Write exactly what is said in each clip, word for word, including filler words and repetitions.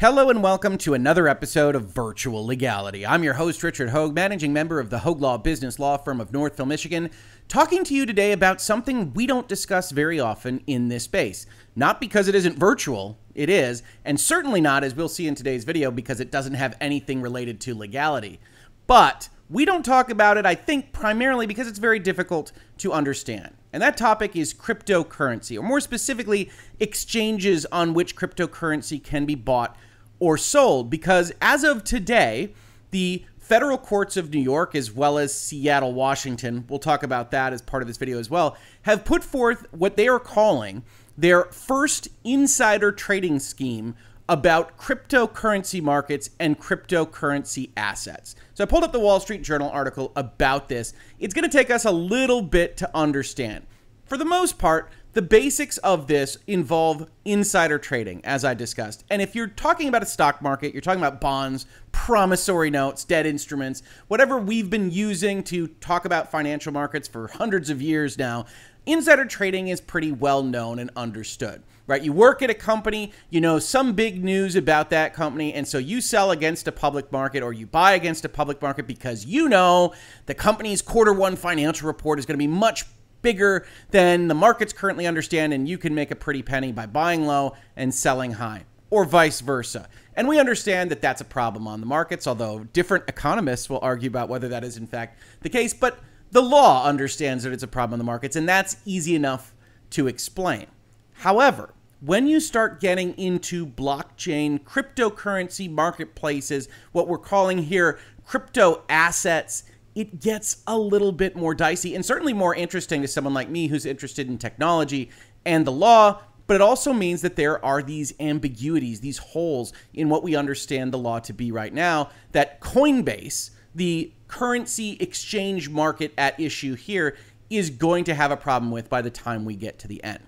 Hello and welcome to another episode of Virtual Legality. I'm your host, Richard Hogue, managing member of the Hogue Law Business Law Firm of Northville, Michigan, talking to you today about something we don't discuss very often in this space. Not because it isn't virtual, it is, and certainly not, as we'll see in today's video, because it doesn't have anything related to legality. But we don't talk about it, I think, primarily because it's very difficult to understand. And that topic is cryptocurrency, or more specifically, exchanges on which cryptocurrency can be bought or sold, because as of today, the federal courts of New York, as well as Seattle, Washington, we'll talk about that as part of this video as well, have put forth what they are calling their first insider trading scheme about cryptocurrency markets and cryptocurrency assets. So I pulled up the Wall Street Journal article about this. It's gonna take us a little bit to understand. For the most part, the basics of this involve insider trading, as I discussed. And if you're talking about a stock market, you're talking about bonds, promissory notes, debt instruments, whatever we've been using to talk about financial markets for hundreds of years now, insider trading is pretty well known and understood, right? You work at a company, you know some big news about that company, and so you sell against a public market or you buy against a public market because you know the company's quarter one financial report is going to be much bigger than the markets currently understand, and you can make a pretty penny by buying low and selling high, or vice versa. And we understand that that's a problem on the markets, although different economists will argue about whether that is in fact the case, but the law understands that it's a problem on the markets, and that's easy enough to explain. However, when you start getting into blockchain, cryptocurrency marketplaces, what we're calling here crypto assets, it gets a little bit more dicey and certainly more interesting to someone like me who's interested in technology and the law, but it also means that there are these ambiguities, these holes in what we understand the law to be right now, that Coinbase, the currency exchange market at issue here, is going to have a problem with by the time we get to the end.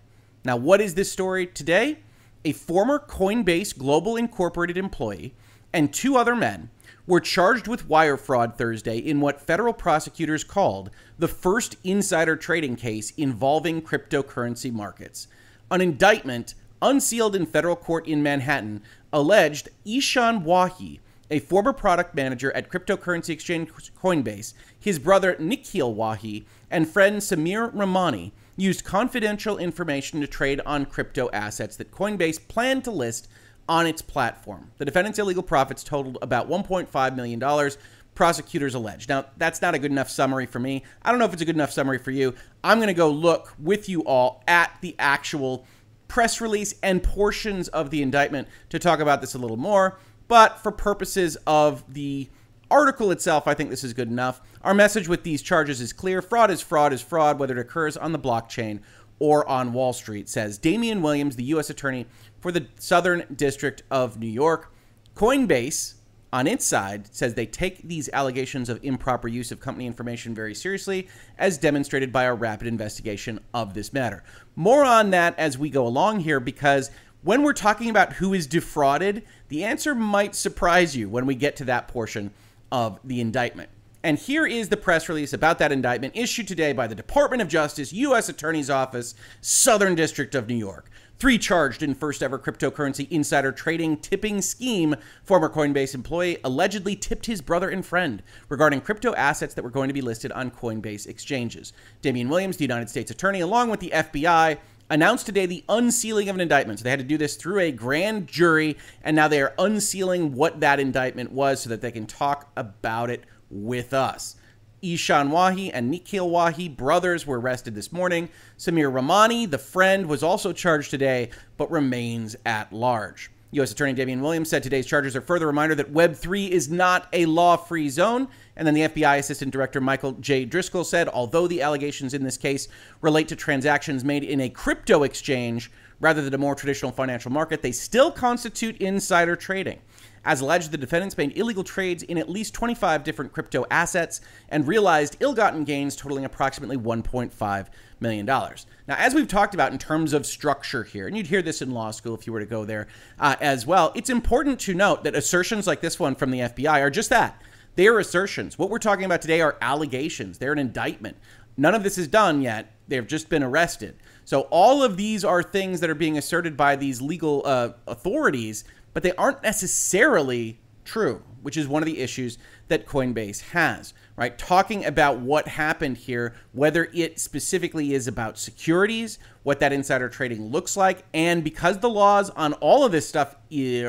Now, what is this story today? A former Coinbase Global Incorporated employee and two other men were charged with wire fraud Thursday in what federal prosecutors called the first insider trading case involving cryptocurrency markets. An indictment unsealed in federal court in Manhattan alleged Ishan Wahi, a former product manager at cryptocurrency exchange Coinbase, his brother Nikhil Wahi, and friend Sameer Ramani used confidential information to trade on crypto assets that Coinbase planned to list on its platform. The defendant's illegal profits totaled about one point five million dollars, prosecutors alleged. Now, that's not a good enough summary for me. I don't know if it's a good enough summary for you. I'm going to go look with you all at the actual press release and portions of the indictment to talk about this a little more. But for purposes of the article itself, I think this is good enough. Our message with these charges is clear. Fraud is fraud is fraud, whether it occurs on the blockchain or on Wall Street, says Damian Williams, the U S attorney for the Southern District of New York. Coinbase, on its side, says they take these allegations of improper use of company information very seriously, as demonstrated by our rapid investigation of this matter. More on that as we go along here, because when we're talking about who is defrauded, the answer might surprise you when we get to that portion of the indictment. And here is the press release about that indictment issued today by the Department of Justice, U S Attorney's Office, Southern District of New York. Three charged in first ever cryptocurrency insider trading tipping scheme. Former Coinbase employee allegedly tipped his brother and friend regarding crypto assets that were going to be listed on Coinbase exchanges. Damian Williams, the United States Attorney, along with the F B I, announced today the unsealing of an indictment. So they had to do this through a grand jury, and now they are unsealing what that indictment was so that they can talk about it with us. Ishan Wahi and Nikhil Wahi, brothers, were arrested this morning. Sameer Ramani, the friend, was also charged today, but remains at large. U S Attorney Damian Williams said today's charges are further reminder that Web three is not a law-free zone. And then the F B I Assistant Director Michael J. Driscoll said, although the allegations in this case relate to transactions made in a crypto exchange rather than a more traditional financial market, they still constitute insider trading. As alleged, the defendants made illegal trades in at least twenty-five different crypto assets and realized ill-gotten gains totaling approximately one point five million dollars. Now, as we've talked about in terms of structure here, and you'd hear this in law school if you were to go there uh, as well, it's important to note that assertions like this one from the F B I are just that. They are assertions. What we're talking about today are allegations. They're an indictment. None of this is done yet. They've just been arrested. So all of these are things that are being asserted by these legal uh, authorities but they aren't necessarily true, which is one of the issues that Coinbase has, right? Talking about what happened here, whether it specifically is about securities, what that insider trading looks like. And because the laws on all of this stuff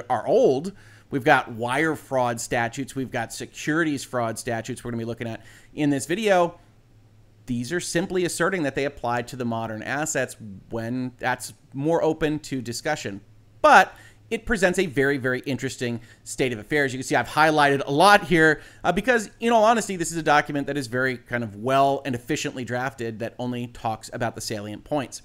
are old, we've got wire fraud statutes, we've got securities fraud statutes we're gonna be looking at in this video. These are simply asserting that they apply to the modern assets when that's more open to discussion. But it presents a very, very interesting state of affairs. You can see I've highlighted a lot here uh, because, in all honesty, this is a document that is very kind of well and efficiently drafted that only talks about the salient points.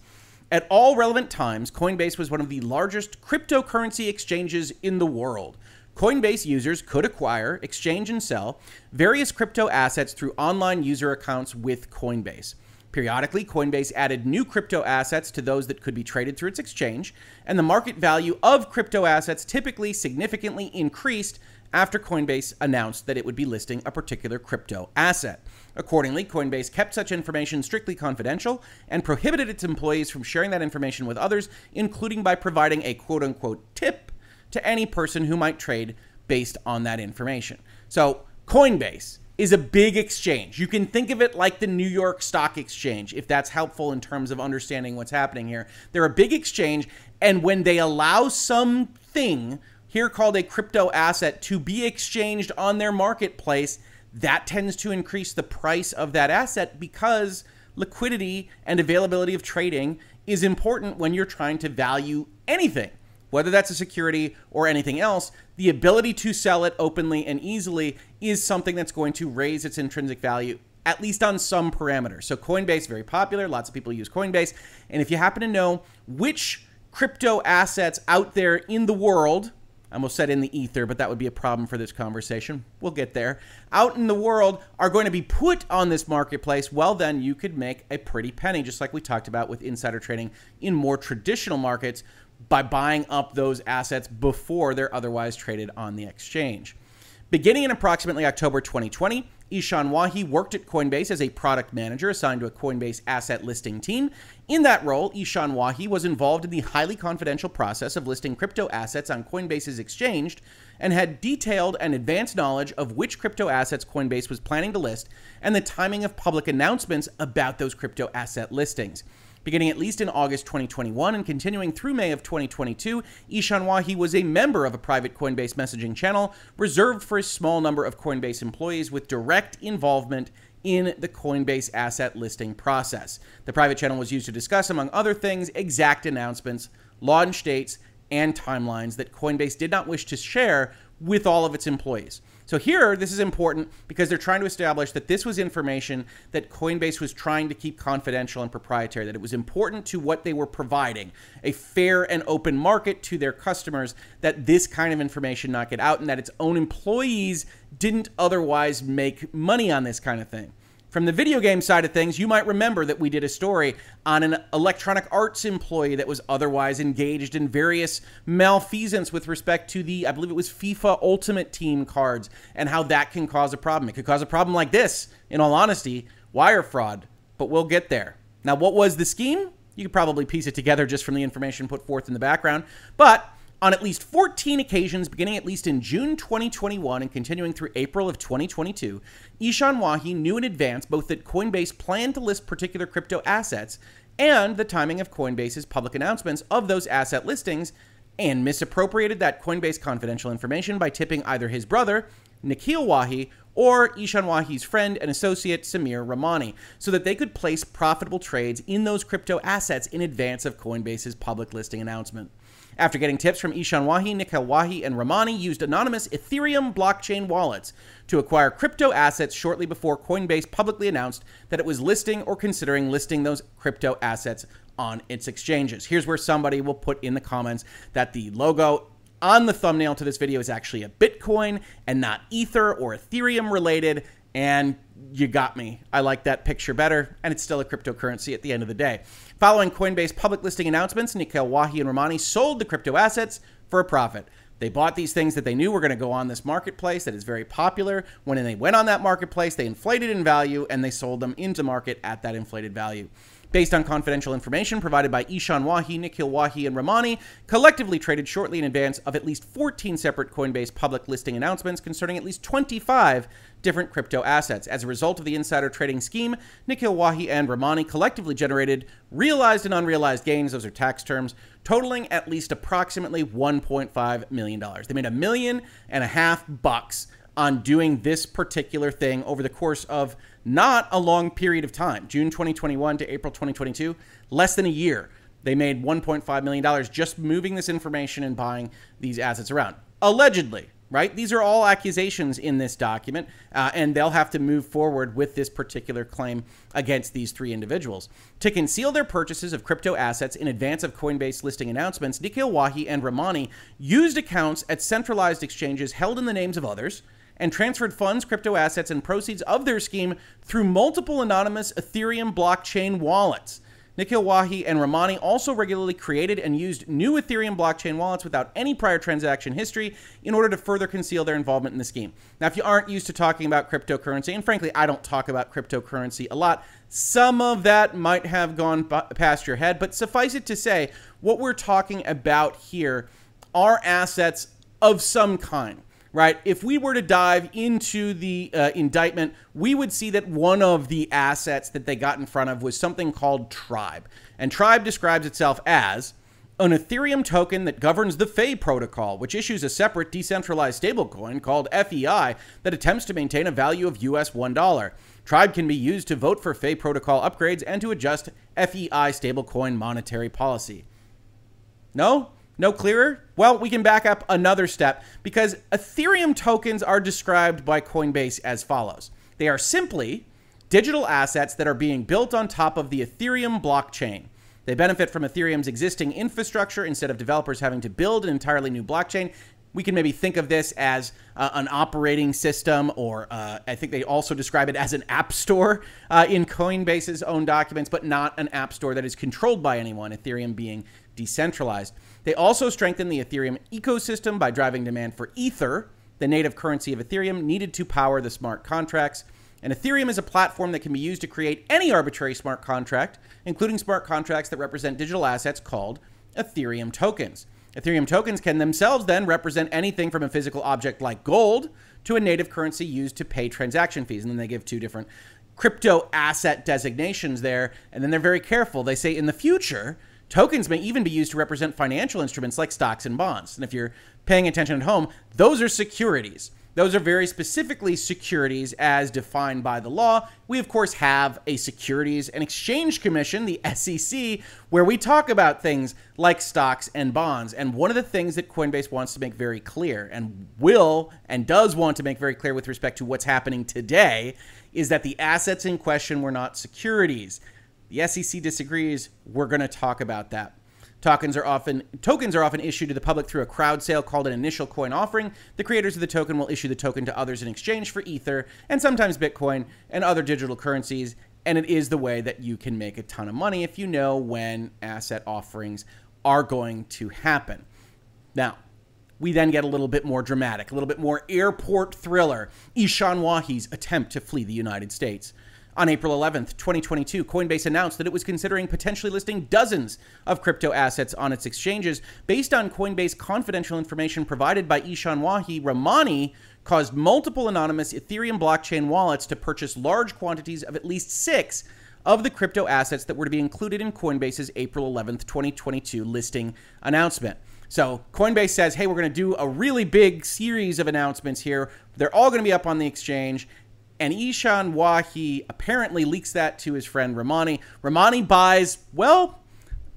At all relevant times, Coinbase was one of the largest cryptocurrency exchanges in the world. Coinbase users could acquire, exchange, and sell various crypto assets through online user accounts with Coinbase. Periodically, Coinbase added new crypto assets to those that could be traded through its exchange, and the market value of crypto assets typically significantly increased after Coinbase announced that it would be listing a particular crypto asset. Accordingly, Coinbase kept such information strictly confidential and prohibited its employees from sharing that information with others, including by providing a quote-unquote tip to any person who might trade based on that information. So Coinbase is a big exchange. You can think of it like the New York Stock Exchange, if that's helpful in terms of understanding what's happening here. They're a big exchange, and when they allow something here called a crypto asset to be exchanged on their marketplace, that tends to increase the price of that asset because liquidity and availability of trading is important when you're trying to value anything. Whether that's a security or anything else, the ability to sell it openly and easily is something that's going to raise its intrinsic value, at least on some parameters. So Coinbase, very popular. Lots of people use Coinbase. And if you happen to know which crypto assets out there in the world, I almost said in the ether, but that would be a problem for this conversation. We'll get there. Out in the world are going to be put on this marketplace. Well, then you could make a pretty penny, just like we talked about with insider trading in more traditional markets, by buying up those assets before they're otherwise traded on the exchange. Beginning in approximately October twenty twenty, Ishan Wahi worked at Coinbase as a product manager assigned to a Coinbase asset listing team. In that role, Ishan Wahi was involved in the highly confidential process of listing crypto assets on Coinbase's exchange and had detailed and advanced knowledge of which crypto assets Coinbase was planning to list and the timing of public announcements about those crypto asset listings. Beginning at least in August twenty twenty-one and continuing through May of twenty twenty-two, Ishan Wahi was a member of a private Coinbase messaging channel reserved for a small number of Coinbase employees with direct involvement in the Coinbase asset listing process. The private channel was used to discuss, among other things, exact announcements, launch dates, and timelines that Coinbase did not wish to share with all of its employees. So here, this is important because they're trying to establish that this was information that Coinbase was trying to keep confidential and proprietary, that it was important to what they were providing, a fair and open market to their customers, that this kind of information not get out and that its own employees didn't otherwise make money on this kind of thing. From the video game side of things, you might remember that we did a story on an Electronic Arts employee that was otherwise engaged in various malfeasance with respect to the, I believe it was FIFA Ultimate Team cards, and how that can cause a problem. It could cause a problem like this, in all honesty, wire fraud, but we'll get there. Now, what was the scheme? You could probably piece it together just from the information put forth in the background, but on at least fourteen occasions, beginning at least in June twenty twenty-one and continuing through April of twenty twenty-two, Ishan Wahi knew in advance both that Coinbase planned to list particular crypto assets and the timing of Coinbase's public announcements of those asset listings, and misappropriated that Coinbase confidential information by tipping either his brother, Nikhil Wahi, or Ishan Wahi's friend and associate, Sameer Ramani, so that they could place profitable trades in those crypto assets in advance of Coinbase's public listing announcement. After getting tips from Ishan Wahi, Nikhil Wahi, and Ramani used anonymous Ethereum blockchain wallets to acquire crypto assets shortly before Coinbase publicly announced that it was listing or considering listing those crypto assets on its exchanges. Here's where somebody will put in the comments that the logo on the thumbnail to this video is actually a Bitcoin and not Ether or Ethereum related. And you got me. I like that picture better, and it's still a cryptocurrency at the end of the day. Following Coinbase public listing announcements, Nikhil Wahi and Ramani sold the crypto assets for a profit. They bought these things that they knew were going to go on this marketplace that is very popular. When they went on that marketplace, they inflated in value, and they sold them into market at that inflated value. based on confidential information provided by Ishan Wahi, Nikhil Wahi, and Ramani, collectively traded shortly in advance of at least fourteen separate Coinbase public listing announcements concerning at least twenty-five different crypto assets. As a result of the insider trading scheme, Nikhil Wahi and Ramani collectively generated realized and unrealized gains, those are tax terms, totaling at least approximately one point five million dollars. They made a million and a half bucks on doing this particular thing over the course of not a long period of time, June twenty twenty-one to April twenty twenty-two, less than a year. They made one point five million dollars just moving this information and buying these assets around. Allegedly, right? These are all accusations in this document, uh, and they'll have to move forward with this particular claim against these three individuals. To conceal their purchases of crypto assets in advance of Coinbase listing announcements, Nikhil Wahi and Ramani used accounts at centralized exchanges held in the names of others, and transferred funds, crypto assets, and proceeds of their scheme through multiple anonymous Ethereum blockchain wallets. Nikhil Wahi and Ramani also regularly created and used new Ethereum blockchain wallets without any prior transaction history in order to further conceal their involvement in the scheme. Now, if you aren't used to talking about cryptocurrency, and frankly, I don't talk about cryptocurrency a lot, some of that might have gone past your head, but suffice it to say, what we're talking about here are assets of some kind. Right? If we were to dive into the uh, indictment, we would see that one of the assets that they got in front of was something called Tribe. And Tribe describes itself as an Ethereum token that governs the F E I protocol, which issues a separate decentralized stablecoin called F E I that attempts to maintain a value of U S one dollar. Tribe can be used to vote for F E I protocol upgrades and to adjust F E I stablecoin monetary policy. No? No clearer? Well, we can back up another step because Ethereum tokens are described by Coinbase as follows. They are simply digital assets that are being built on top of the Ethereum blockchain. They benefit from Ethereum's existing infrastructure instead of developers having to build an entirely new blockchain. We can maybe think of this as uh, an operating system, or uh, I think they also describe it as an app store uh, in Coinbase's own documents, but not an app store that is controlled by anyone, Ethereum being decentralized. They also strengthen the Ethereum ecosystem by driving demand for Ether, the native currency of Ethereum needed to power the smart contracts. And Ethereum is a platform that can be used to create any arbitrary smart contract, including smart contracts that represent digital assets called Ethereum tokens. Ethereum tokens can themselves then represent anything from a physical object like gold to a native currency used to pay transaction fees. And then they give two different crypto asset designations there. And then they're very careful. They say in the future, tokens may even be used to represent financial instruments like stocks and bonds. And if you're paying attention at home, those are securities. Those are very specifically securities as defined by the law. We, of course, have a Securities and Exchange Commission, the S E C, where we talk about things like stocks and bonds. And one of the things that Coinbase wants to make very clear and will and does want to make very clear with respect to what's happening today is that the assets in question were not securities. The S E C disagrees. We're going to talk about that. Tokens are often tokens are often issued to the public through a crowd sale called an initial coin offering. The creators of the token will issue the token to others in exchange for Ether and sometimes Bitcoin and other digital currencies. And it is the way that you can make a ton of money if you know when asset offerings are going to happen. Now, we then get a little bit more dramatic, a little bit more airport thriller. Ishan Wahi's attempt to flee the United States. On April eleventh, twenty twenty-two, Coinbase announced that it was considering potentially listing dozens of crypto assets on its exchanges based on Coinbase confidential information provided by Ishan Wahi. Ramani caused multiple anonymous Ethereum blockchain wallets to purchase large quantities of at least six of the crypto assets that were to be included in Coinbase's April eleventh, twenty twenty-two listing announcement. So Coinbase says, hey, we're going to do a really big series of announcements here. They're all going to be up on the exchange. And Ishan Wahi apparently leaks that to his friend Ramani. Ramani buys, well,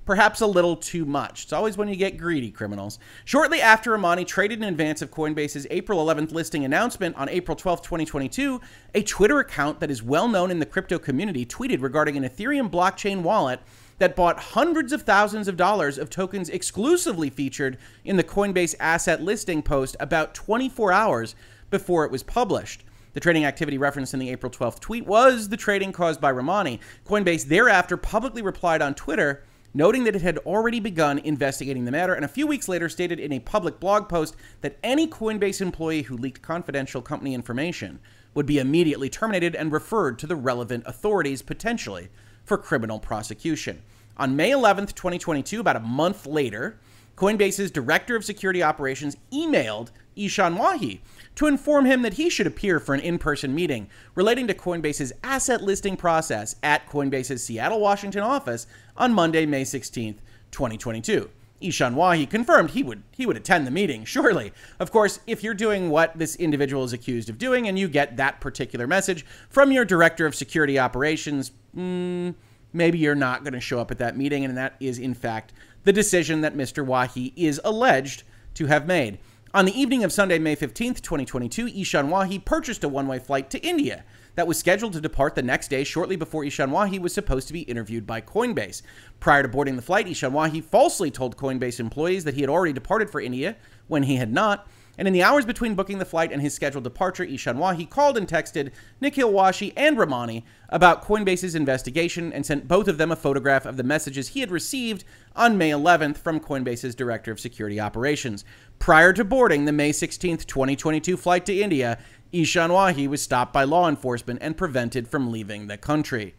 perhaps a little too much. It's always when you get greedy, criminals. Shortly after Ramani traded in advance of Coinbase's April eleventh listing announcement on April twelfth, twenty twenty-two, a Twitter account that is well known in the crypto community tweeted regarding an Ethereum blockchain wallet that bought hundreds of thousands of dollars of tokens exclusively featured in the Coinbase asset listing post about twenty-four hours before it was published. The trading activity referenced in the April twelfth tweet was the trading caused by Ramani. Coinbase thereafter publicly replied on Twitter, noting that it had already begun investigating the matter, and a few weeks later stated in a public blog post that any Coinbase employee who leaked confidential company information would be immediately terminated and referred to the relevant authorities, potentially for criminal prosecution. On May eleventh, twenty twenty-two, about a month later, Coinbase's Director of Security Operations emailed Ishan Wahi to inform him that he should appear for an in-person meeting relating to Coinbase's asset listing process at Coinbase's Seattle, Washington office on Monday, May sixteenth, twenty twenty-two. Ishan Wahi confirmed he would he would attend the meeting, surely. Of course, if you're doing what this individual is accused of doing and you get that particular message from your Director of Security Operations, mm, maybe you're not going to show up at that meeting, and that is, in fact, the decision that Mister Wahi is alleged to have made. On the evening of Sunday, May fifteenth, twenty twenty-two, Ishan Wahi purchased a one-way flight to India that was scheduled to depart the next day shortly before Ishan Wahi was supposed to be interviewed by Coinbase. Prior to boarding the flight, Ishan Wahi falsely told Coinbase employees that he had already departed for India when he had not, and in the hours between booking the flight and his scheduled departure, Ishan Wahi called and texted Nikhil Wahi and Ramani about Coinbase's investigation and sent both of them a photograph of the messages he had received on May eleventh from Coinbase's Director of Security Operations. Prior to boarding the May sixteenth, twenty twenty-two flight to India, Ishan Wahi was stopped by law enforcement and prevented from leaving the country.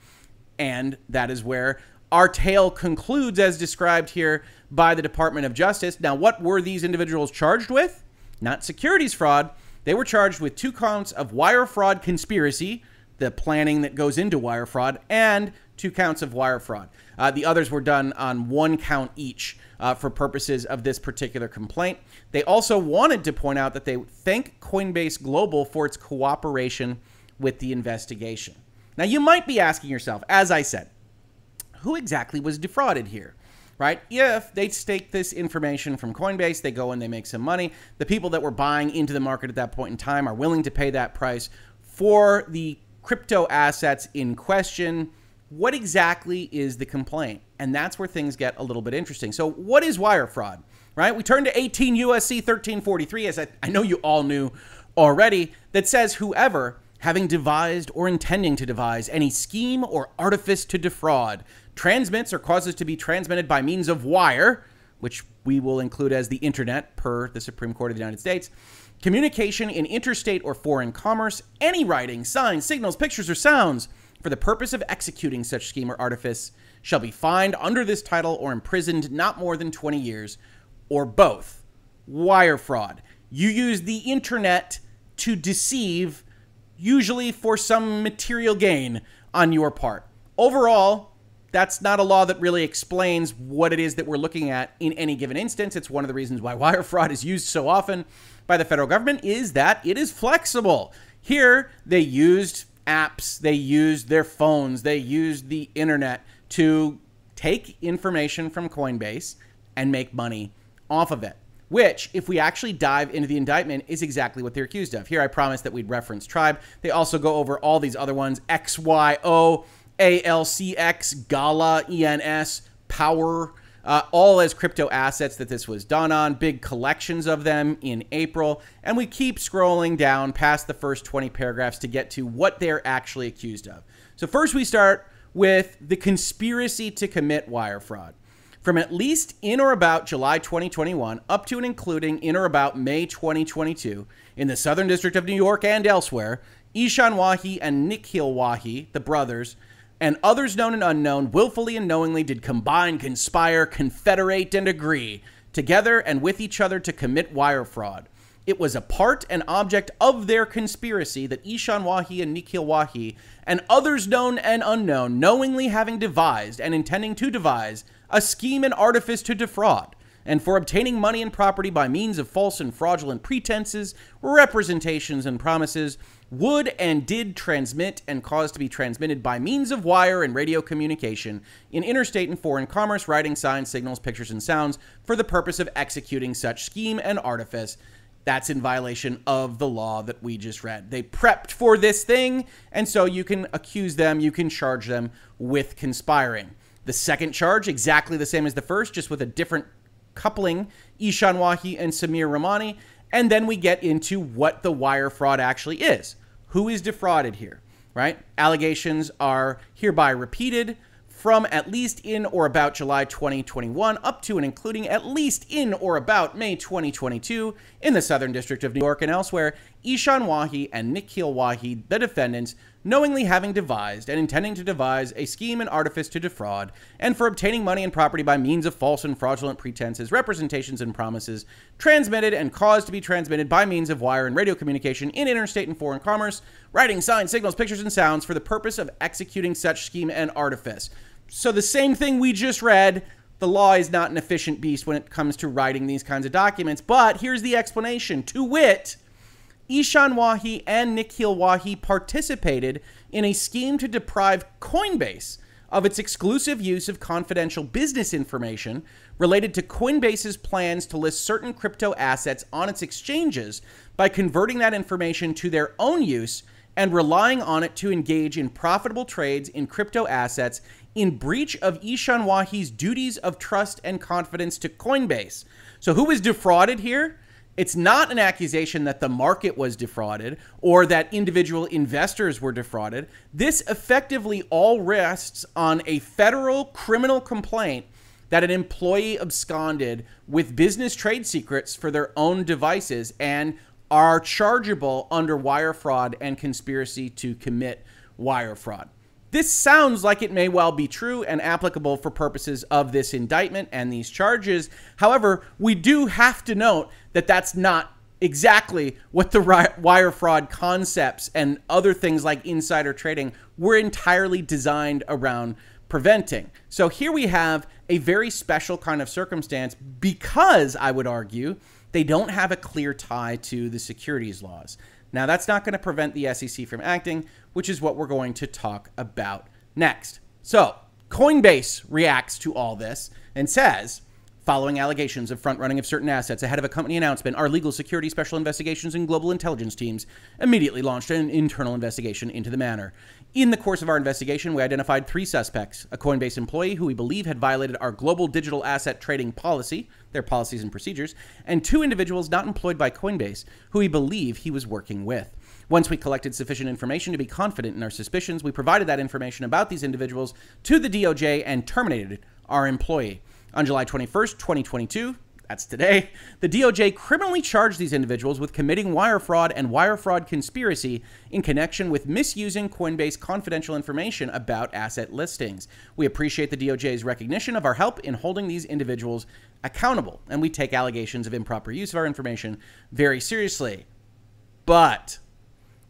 And that is where our tale concludes, as described here by the Department of Justice. Now, what were these individuals charged with? Not securities fraud. They were charged with two counts of wire fraud conspiracy, the planning that goes into wire fraud, and two counts of wire fraud. Uh, the others were done on one count each uh, for purposes of this particular complaint. They also wanted to point out that they thank Coinbase Global for its cooperation with the investigation. Now, you might be asking yourself, as I said, who exactly was defrauded here? Right? If they stake this information from Coinbase, they go and they make some money. The people that were buying into the market at that point in time are willing to pay that price for the crypto assets in question. What exactly is the complaint? And that's where things get a little bit interesting. So what is wire fraud? Right? We turn to eighteen U S C thirteen forty-three, as I, I know you all knew already, that says whoever, having devised or intending to devise any scheme or artifice to defraud, transmits or causes to be transmitted by means of wire, which we will include as the internet per the Supreme Court of the United States, communication in interstate or foreign commerce, any writing, signs, signals, pictures, or sounds for the purpose of executing such scheme or artifice shall be fined under this title or imprisoned not more than twenty years or both. Wire fraud. You use the internet to deceive, usually for some material gain on your part. Overall, that's not a law that really explains what it is that we're looking at in any given instance. It's one of the reasons why wire fraud is used so often by the federal government, is that it is flexible. Here, they used apps, they used their phones, they used the internet to take information from Coinbase and make money off of it, which, if we actually dive into the indictment, is exactly what they're accused of. Here, I promised that we'd reference Tribe. They also go over all these other ones, X Y O, A L C X, Gala, E N S, Power, uh, all as crypto assets that this was done on, big collections of them in April. And we keep scrolling down past the first twenty paragraphs to get to what they're actually accused of. So first we start with the conspiracy to commit wire fraud. From at least in or about July twenty twenty-one up to and including in or about May twenty twenty-two in the Southern District of New York and elsewhere, Ishan Wahi and Nikhil Wahi, the brothers, and others known and unknown, willfully and knowingly did combine, conspire, confederate, and agree, together and with each other, to commit wire fraud. It was a part and object of their conspiracy that Ishan Wahi and Nikhil Wahi and others known and unknown, knowingly having devised and intending to devise a scheme and artifice to defraud, and for obtaining money and property by means of false and fraudulent pretenses, representations, and promises, would and did transmit and cause to be transmitted by means of wire and radio communication in interstate and foreign commerce, writing, signs, signals, pictures, and sounds for the purpose of executing such scheme and artifice. That's in violation of the law that we just read. They prepped for this thing, and so you can accuse them, you can charge them with conspiring. The second charge, exactly the same as the first, just with a different coupling, Ishan Wahi and Sameer Ramani. And then we get into what the wire fraud actually is. Who is defrauded here, right? Allegations are hereby repeated from at least in or about July twenty twenty-one up to and including at least in or about May twenty twenty-two in the Southern District of New York and elsewhere Ishan Wahi and Nikhil Wahi, the defendants, knowingly having devised and intending to devise a scheme and artifice to defraud, and for obtaining money and property by means of false and fraudulent pretenses, representations, and promises, transmitted and caused to be transmitted by means of wire and radio communication in interstate and foreign commerce, writing, signs, signals, pictures, and sounds for the purpose of executing such scheme and artifice. So the same thing we just read. The law is not an efficient beast when it comes to writing these kinds of documents, but here's the explanation, to wit, Ishan Wahi and Nikhil Wahi participated in a scheme to deprive Coinbase of its exclusive use of confidential business information related to Coinbase's plans to list certain crypto assets on its exchanges by converting that information to their own use and relying on it to engage in profitable trades in crypto assets in breach of Ishan Wahi's duties of trust and confidence to Coinbase. So who was defrauded here? It's not an accusation that the market was defrauded or that individual investors were defrauded. This effectively all rests on a federal criminal complaint that an employee absconded with business trade secrets for their own devices and are chargeable under wire fraud and conspiracy to commit wire fraud. This sounds like it may well be true and applicable for purposes of this indictment and these charges. However, we do have to note that that's not exactly what the wire fraud concepts and other things like insider trading were entirely designed around preventing. So here we have a very special kind of circumstance because, I would argue, they don't have a clear tie to the securities laws. Now, that's not going to prevent the S E C from acting, which is what we're going to talk about next. So Coinbase reacts to all this and says, following allegations of front-running of certain assets ahead of a company announcement, our legal, security, special investigations, and global intelligence teams immediately launched an internal investigation into the matter. In the course of our investigation, we identified three suspects, a Coinbase employee who we believe had violated our global digital asset trading policy, their policies and procedures, and two individuals not employed by Coinbase who we believe he was working with. Once we collected sufficient information to be confident in our suspicions, we provided that information about these individuals to the D O J and terminated our employee. On July twenty-first, twenty twenty-two, that's today, the D O J criminally charged these individuals with committing wire fraud and wire fraud conspiracy in connection with misusing Coinbase confidential information about asset listings. We appreciate the D O J's recognition of our help in holding these individuals accountable, and we take allegations of improper use of our information very seriously. But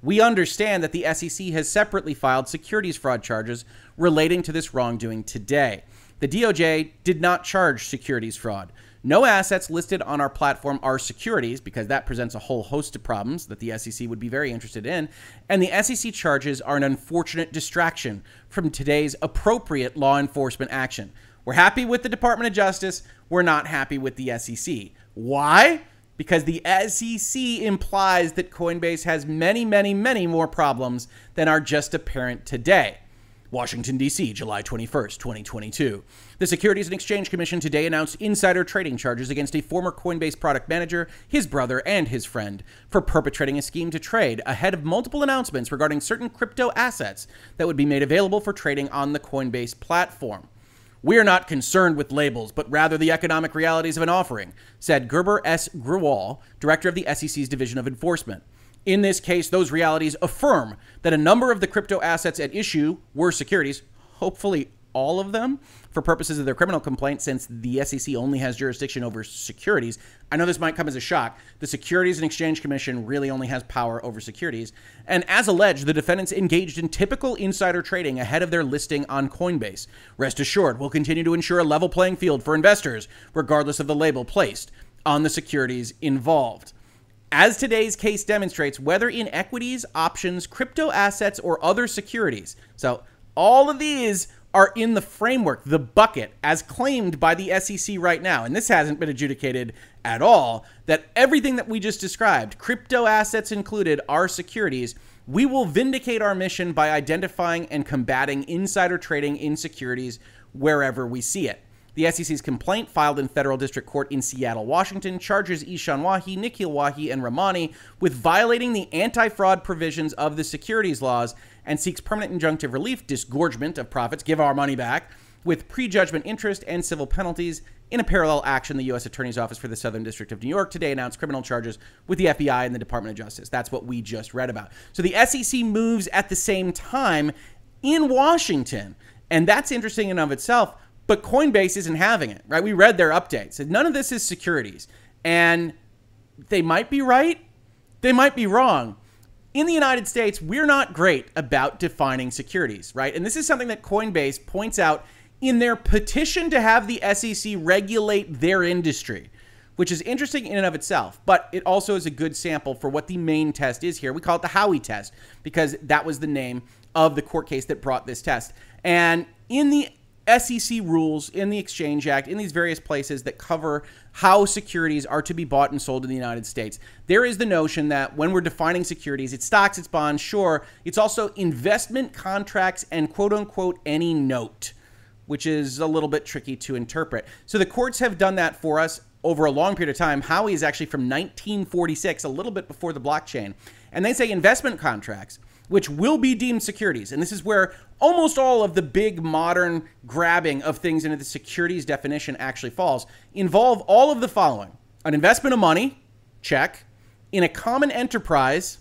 we understand that the S E C has separately filed securities fraud charges relating to this wrongdoing today. The D O J did not charge securities fraud. No assets listed on our platform are securities because that presents a whole host of problems that the S E C would be very interested in. And the S E C charges are an unfortunate distraction from today's appropriate law enforcement action. We're happy with the Department of Justice. We're not happy with the S E C. Why? Because the S E C implies that Coinbase has many, many, many more problems than are just apparent today. Washington, D C, July twenty-first, twenty twenty-two. The Securities and Exchange Commission today announced insider trading charges against a former Coinbase product manager, his brother, and his friend for perpetrating a scheme to trade ahead of multiple announcements regarding certain crypto assets that would be made available for trading on the Coinbase platform. We are not concerned with labels, but rather the economic realities of an offering, said Gerber S. Grewal, director of the S E C's Division of Enforcement. In this case, those realities affirm that a number of the crypto assets at issue were securities, hopefully all of them, for purposes of their criminal complaint, since the S E C only has jurisdiction over securities. I know this might come as a shock. The Securities and Exchange Commission really only has power over securities. And as alleged, the defendants engaged in typical insider trading ahead of their listing on Coinbase. Rest assured, we'll continue to ensure a level playing field for investors, regardless of the label placed on the securities involved. As today's case demonstrates, whether in equities, options, crypto assets, or other securities. So all of these are in the framework, the bucket, as claimed by the S E C right now. And this hasn't been adjudicated at all, that everything that we just described, crypto assets included, are securities. We will vindicate our mission by identifying and combating insider trading in securities wherever we see it. The S E C's complaint, filed in federal district court in Seattle, Washington, charges Ishan Wahi, Nikhil Wahi, and Ramani with violating the anti-fraud provisions of the securities laws and seeks permanent injunctive relief, disgorgement of profits, give our money back, with prejudgment interest and civil penalties. In a parallel action, the U S Attorney's Office for the Southern District of New York today announced criminal charges with the F E I and the Department of Justice. That's what we just read about. So the S E C moves at the same time in Washington, and that's interesting in and of itself, but Coinbase isn't having it, right? We read their updates. None of this is securities, and they might be right. They might be wrong. In the United States, we're not great about defining securities, right? And this is something that Coinbase points out in their petition to have the S E C regulate their industry, which is interesting in and of itself, but it also is a good sample for what the main test is here. We call it the Howey test because that was the name of the court case that brought this test. And in the S E C rules, in the Exchange Act, in these various places that cover how securities are to be bought and sold in the United States, there is the notion that when we're defining securities, it's stocks, it's bonds, sure. It's also investment contracts and quote unquote any note, which is a little bit tricky to interpret. So the courts have done that for us over a long period of time. Howey is actually from nineteen forty-six, a little bit before the blockchain. And they say investment contracts, which will be deemed securities. And this is where almost all of the big modern grabbing of things into the securities definition actually falls, involve all of the following: an investment of money, check, in a common enterprise,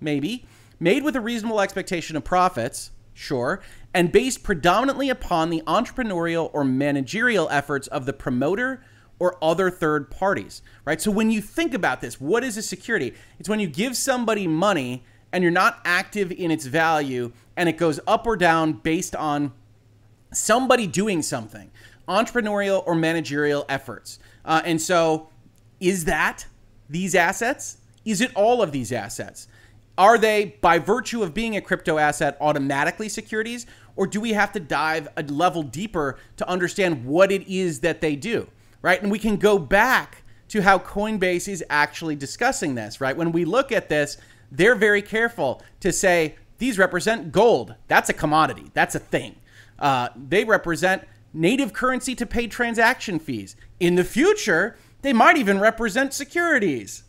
maybe, made with a reasonable expectation of profits, sure, and based predominantly upon the entrepreneurial or managerial efforts of the promoter or other third parties, right? So when you think about this, what is a security? It's when you give somebody money and you're not active in its value and it goes up or down based on somebody doing something, entrepreneurial or managerial efforts. Uh, and so is that these assets? Is it all of these assets? Are they, by virtue of being a crypto asset, automatically securities? Or do we have to dive a level deeper to understand what it is that they do, right? And we can go back to how Coinbase is actually discussing this, right? When we look at this, they're very careful to say, these represent gold. That's a commodity. That's a thing. Uh, they represent native currency to pay transaction fees. In the future, they might even represent securities,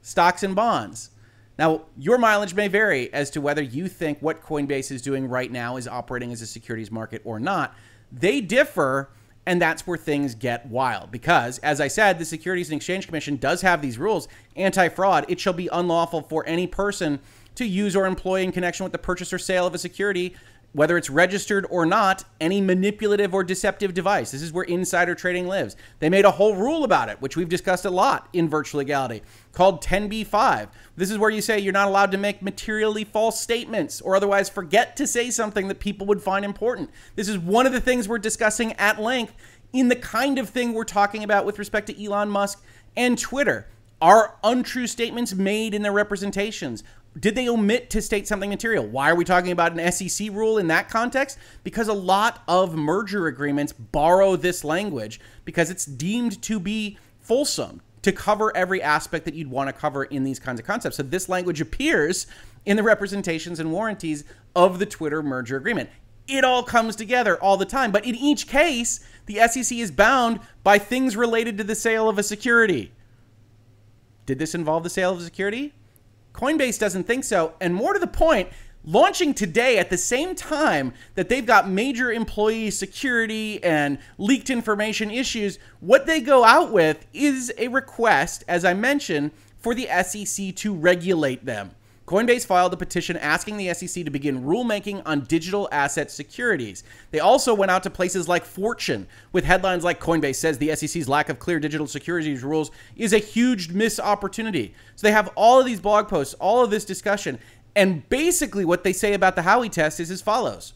stocks and bonds. Now, your mileage may vary as to whether you think what Coinbase is doing right now is operating as a securities market or not. They differ, and that's where things get wild because, as I said, the Securities and Exchange Commission does have these rules. Anti-fraud, it shall be unlawful for any person to use or employ in connection with the purchase or sale of a security, whether it's registered or not, any manipulative or deceptive device. This is where insider trading lives. They made a whole rule about it, which we've discussed a lot in Virtual Legality, called ten B five. This is where you say you're not allowed to make materially false statements or otherwise forget to say something that people would find important. This is one of the things we're discussing at length in the kind of thing we're talking about with respect to Elon Musk and Twitter. Are untrue statements made in their representations? Did they omit to state something material? Why are we talking about an S E C rule in that context? Because a lot of merger agreements borrow this language because it's deemed to be fulsome, to cover every aspect that you'd want to cover in these kinds of concepts. So this language appears in the representations and warranties of the Twitter merger agreement. It all comes together all the time. But in each case, the S E C is bound by things related to the sale of a security. Did this involve the sale of a security? Coinbase doesn't think so, and more to the point, launching today at the same time that they've got major employee security and leaked information issues, what they go out with is a request, as I mentioned, for the S E C to regulate them. Coinbase filed a petition asking the S E C to begin rulemaking on digital asset securities. They also went out to places like Fortune with headlines like Coinbase says the S E C's lack of clear digital securities rules is a huge missed opportunity. So they have all of these blog posts, all of this discussion, and basically what they say about the Howey test is as follows.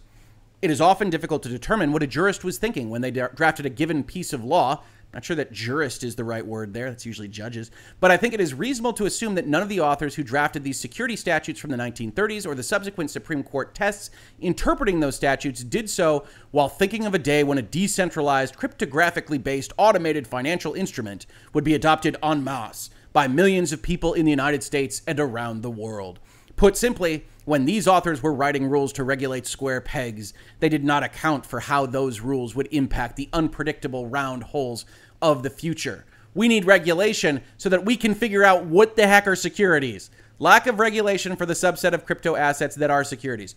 It is often difficult to determine what a jurist was thinking when they drafted a given piece of law. Not sure that jurist is the right word there. That's usually judges. But I think it is reasonable to assume that none of the authors who drafted these security statutes from the nineteen thirties or the subsequent Supreme Court tests interpreting those statutes did so while thinking of a day when a decentralized, cryptographically based, automated financial instrument would be adopted en masse by millions of people in the United States and around the world. Put simply, when these authors were writing rules to regulate square pegs, they did not account for how those rules would impact the unpredictable round holes of the future. We need regulation so that we can figure out what the heck are securities. Lack of regulation for the subset of crypto assets that are securities.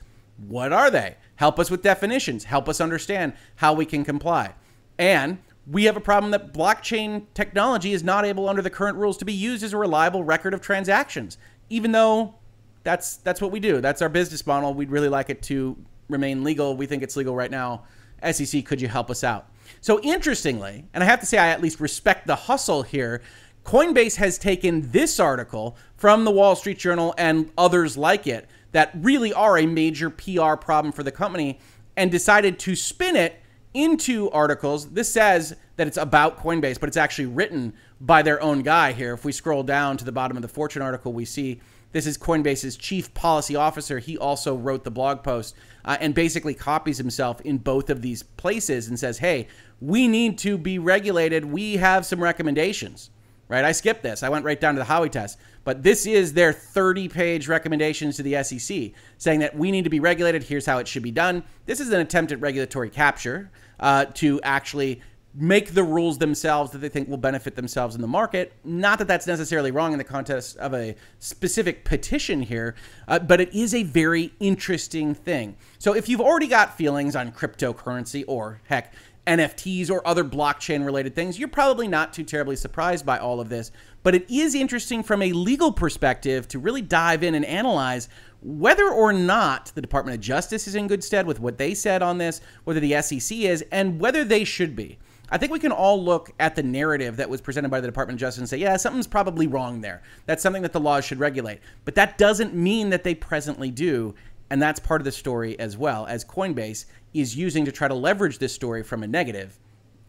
What are they? Help us with definitions. Help us understand how we can comply. And we have a problem that blockchain technology is not able under the current rules to be used as a reliable record of transactions, even though that's that's what we do. That's our business model. We'd really like it to remain legal. We think it's legal right now. S E C, could you help us out? So interestingly, and I have to say I at least respect the hustle here, Coinbase has taken this article from the Wall Street Journal and others like it that really are a major P R problem for the company and decided to spin it into articles. This says that it's about Coinbase, but it's actually written by their own guy here. If we scroll down to the bottom of the Fortune article, we see this is Coinbase's chief policy officer. He also wrote the blog post uh, and basically copies himself in both of these places and says, hey, we need to be regulated. We have some recommendations, right? I skipped this. I went right down to the Howey test, but this is their thirty page recommendations to the S E C saying that we need to be regulated. Here's how it should be done. This is an attempt at regulatory capture uh, to actually make the rules themselves that they think will benefit themselves in the market. Not that that's necessarily wrong in the context of a specific petition here, uh, but it is a very interesting thing. So if you've already got feelings on cryptocurrency or heck, N F Ts or other blockchain related things, you're probably not too terribly surprised by all of this, but it is interesting from a legal perspective to really dive in and analyze whether or not the Department of Justice is in good stead with what they said on this, whether the S E C is, and whether they should be. I think we can all look at the narrative that was presented by the Department of Justice and say, yeah, something's probably wrong there. That's something that the laws should regulate. But that doesn't mean that they presently do. And that's part of the story as well, as Coinbase is using to try to leverage this story from a negative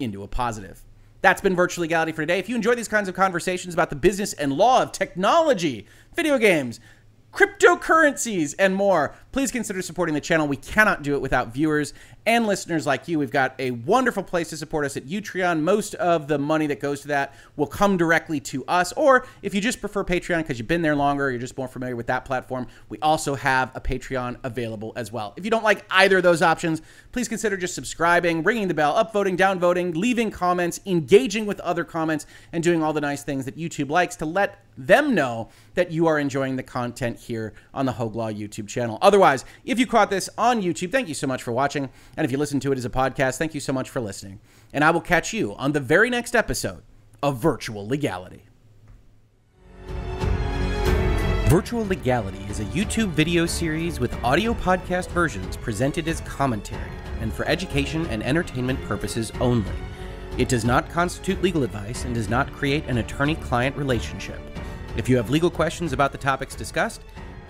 into a positive. That's been Virtual Legality for today. If you enjoy these kinds of conversations about the business and law of technology, video games, cryptocurrencies, and more, please consider supporting the channel. We cannot do it without viewers and listeners like you. We've got a wonderful place to support us at Utreon. Most of the money that goes to that will come directly to us, or if you just prefer Patreon because you've been there longer, you're just more familiar with that platform, we also have a Patreon available as well. If you don't like either of those options, please consider just subscribing, ringing the bell, upvoting, downvoting, leaving comments, engaging with other comments, and doing all the nice things that YouTube likes to let them know that you are enjoying the content here on the Hogue Law YouTube channel. Otherwise, if you caught this on YouTube, thank you so much for watching. And if you listen to it as a podcast, thank you so much for listening. And I will catch you on the very next episode of Virtual Legality. Virtual Legality is a YouTube video series with audio podcast versions presented as commentary and for education and entertainment purposes only. It does not constitute legal advice and does not create an attorney-client relationship. If you have legal questions about the topics discussed,